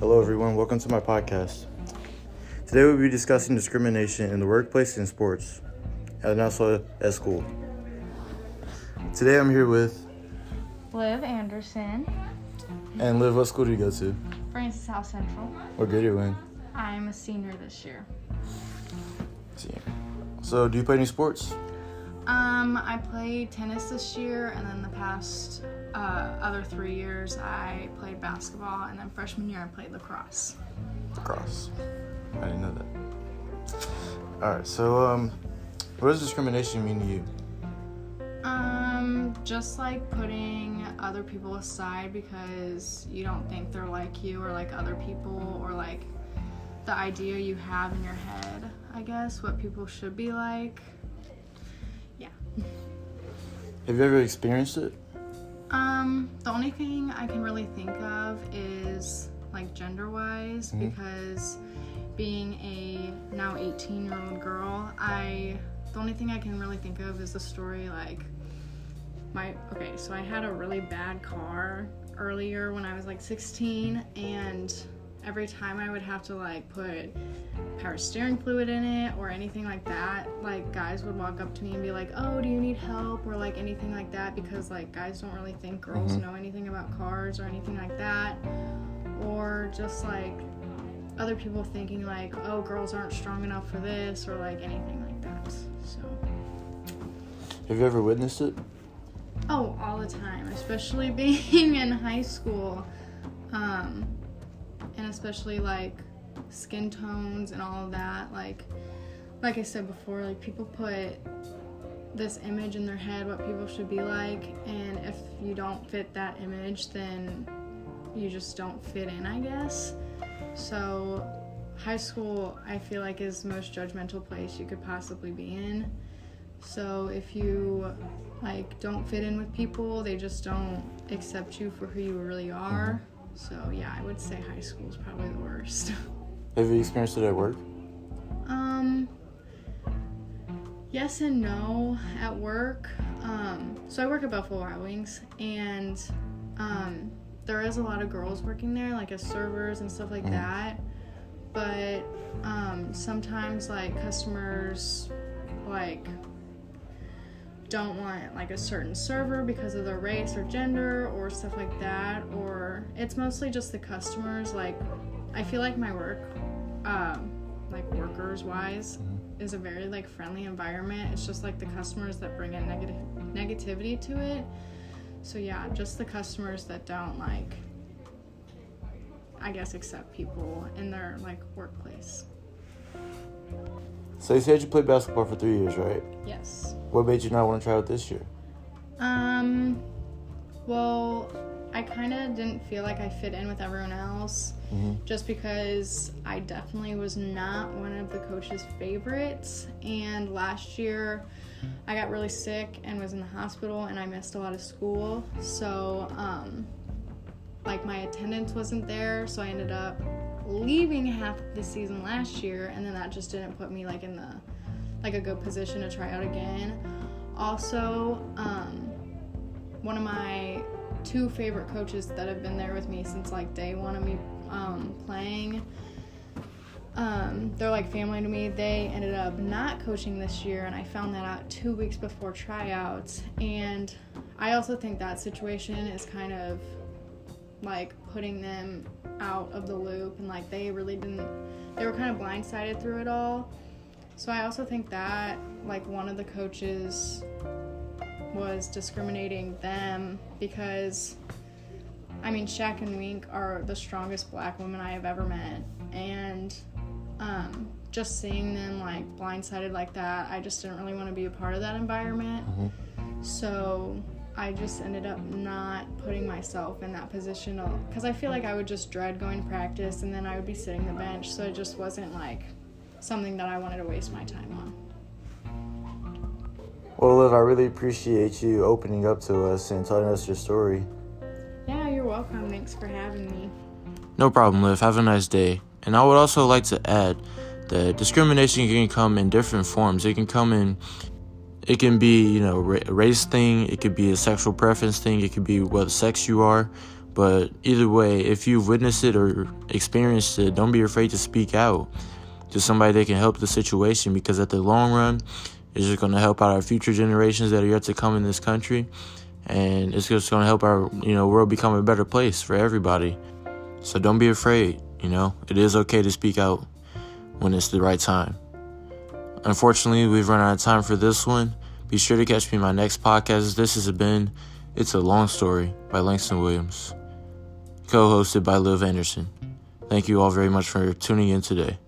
Hello everyone, welcome to my podcast. Today we'll be discussing discrimination in the workplace and sports, and also at school. Today I'm here with Liv Anderson. And Liv, what school do you go to? Francis Howell Central. What grade are you in? I'm a senior this year. So, do you play any sports? I played tennis this year, and then the past other 3 years I played basketball, and then freshman year I played lacrosse. Lacrosse. I didn't know that. All right, so what does discrimination mean to you? Just like putting other people aside because you don't think they're like you or like other people, or like the idea you have in your head, I guess, what people should be like. Yeah. Have you ever experienced it? The only thing I can really think of is like gender-wise, because being a now 18-year-old girl, the only thing I can really think of is the story, like, so I had a really bad car earlier when I was like 16, and every time I would have to like put power steering fluid in it or anything like that, like guys would walk up to me and be like, oh, do you need help, or like anything like that, because like guys don't really think girls know anything about cars or anything like that, or just like other people thinking like, oh, girls aren't strong enough for this, or like anything like that. So have you ever witnessed it? Oh, all the time, especially being in high school, and especially like skin tones and all of that. Like I said before, like people put this image in their head what people should be like, and if you don't fit that image, then you just don't fit in, I guess. So high school, I feel like, is the most judgmental place you could possibly be in. So if you like don't fit in with people, they just don't accept you for who you really are. So yeah, I would say high school is probably the worst. Have you experienced it at work? Yes and no. At work, so I work at Buffalo Wild Wings, and there is a lot of girls working there, like as servers and stuff like that. But sometimes like customers like don't want like a certain server because of their race or gender or stuff like that, or it's mostly just the customers. Like I feel like my work, like workers wise, is a very like friendly environment. It's just like the customers that bring in negativity to it. So yeah, just the customers that don't like, I guess, accept people in their like workplace. So you said you played basketball for 3 years, right? Yes. What made you not want to try out this year? Well, I kind of didn't feel like I fit in with everyone else, just because I definitely was not one of the coach's favorites. And last year, I got really sick and was in the hospital, and I missed a lot of school. So, like, my attendance wasn't there, so I ended up leaving half the season last year, and then that just didn't put me like in the like a good position to try out again. Also, one of my two favorite coaches that have been there with me since like day one of me playing, they're like family to me. They ended up not coaching this year, and I found that out 2 weeks before tryouts. And I also think that situation is kind of like putting them out of the loop, and like they were kind of blindsided through it all. So I also think that like one of the coaches was discriminating them, because I mean Shaq and Wink are the strongest black women I have ever met, and just seeing them like blindsided like that, I just didn't really want to be a part of that environment. So I just ended up not putting myself in that position, because I feel like I would just dread going to practice, and then I would be sitting the bench, so it just wasn't like something that I wanted to waste my time on. Well, Liv, I really appreciate you opening up to us and telling us your story. Yeah, you're welcome. Thanks for having me. No problem, Liv. Have a nice day. And I would also like to add that discrimination can come in different forms. It can be, you know, a race thing, it could be a sexual preference thing, it could be what sex you are, But either way, if you've witnessed it or experienced it, don't be afraid to speak out to somebody that can help the situation, because at the long run, it's just going to help out our future generations that are yet to come in this country. And it's just going to help our, world become a better place for everybody. So don't be afraid, It is okay to speak out when it's the right time. Unfortunately, we've run out of time for this one. Be sure to catch me in my next podcast. This has been It's a Long Story by Langston Williams, co-hosted by Liv Anderson. Thank you all very much for tuning in today.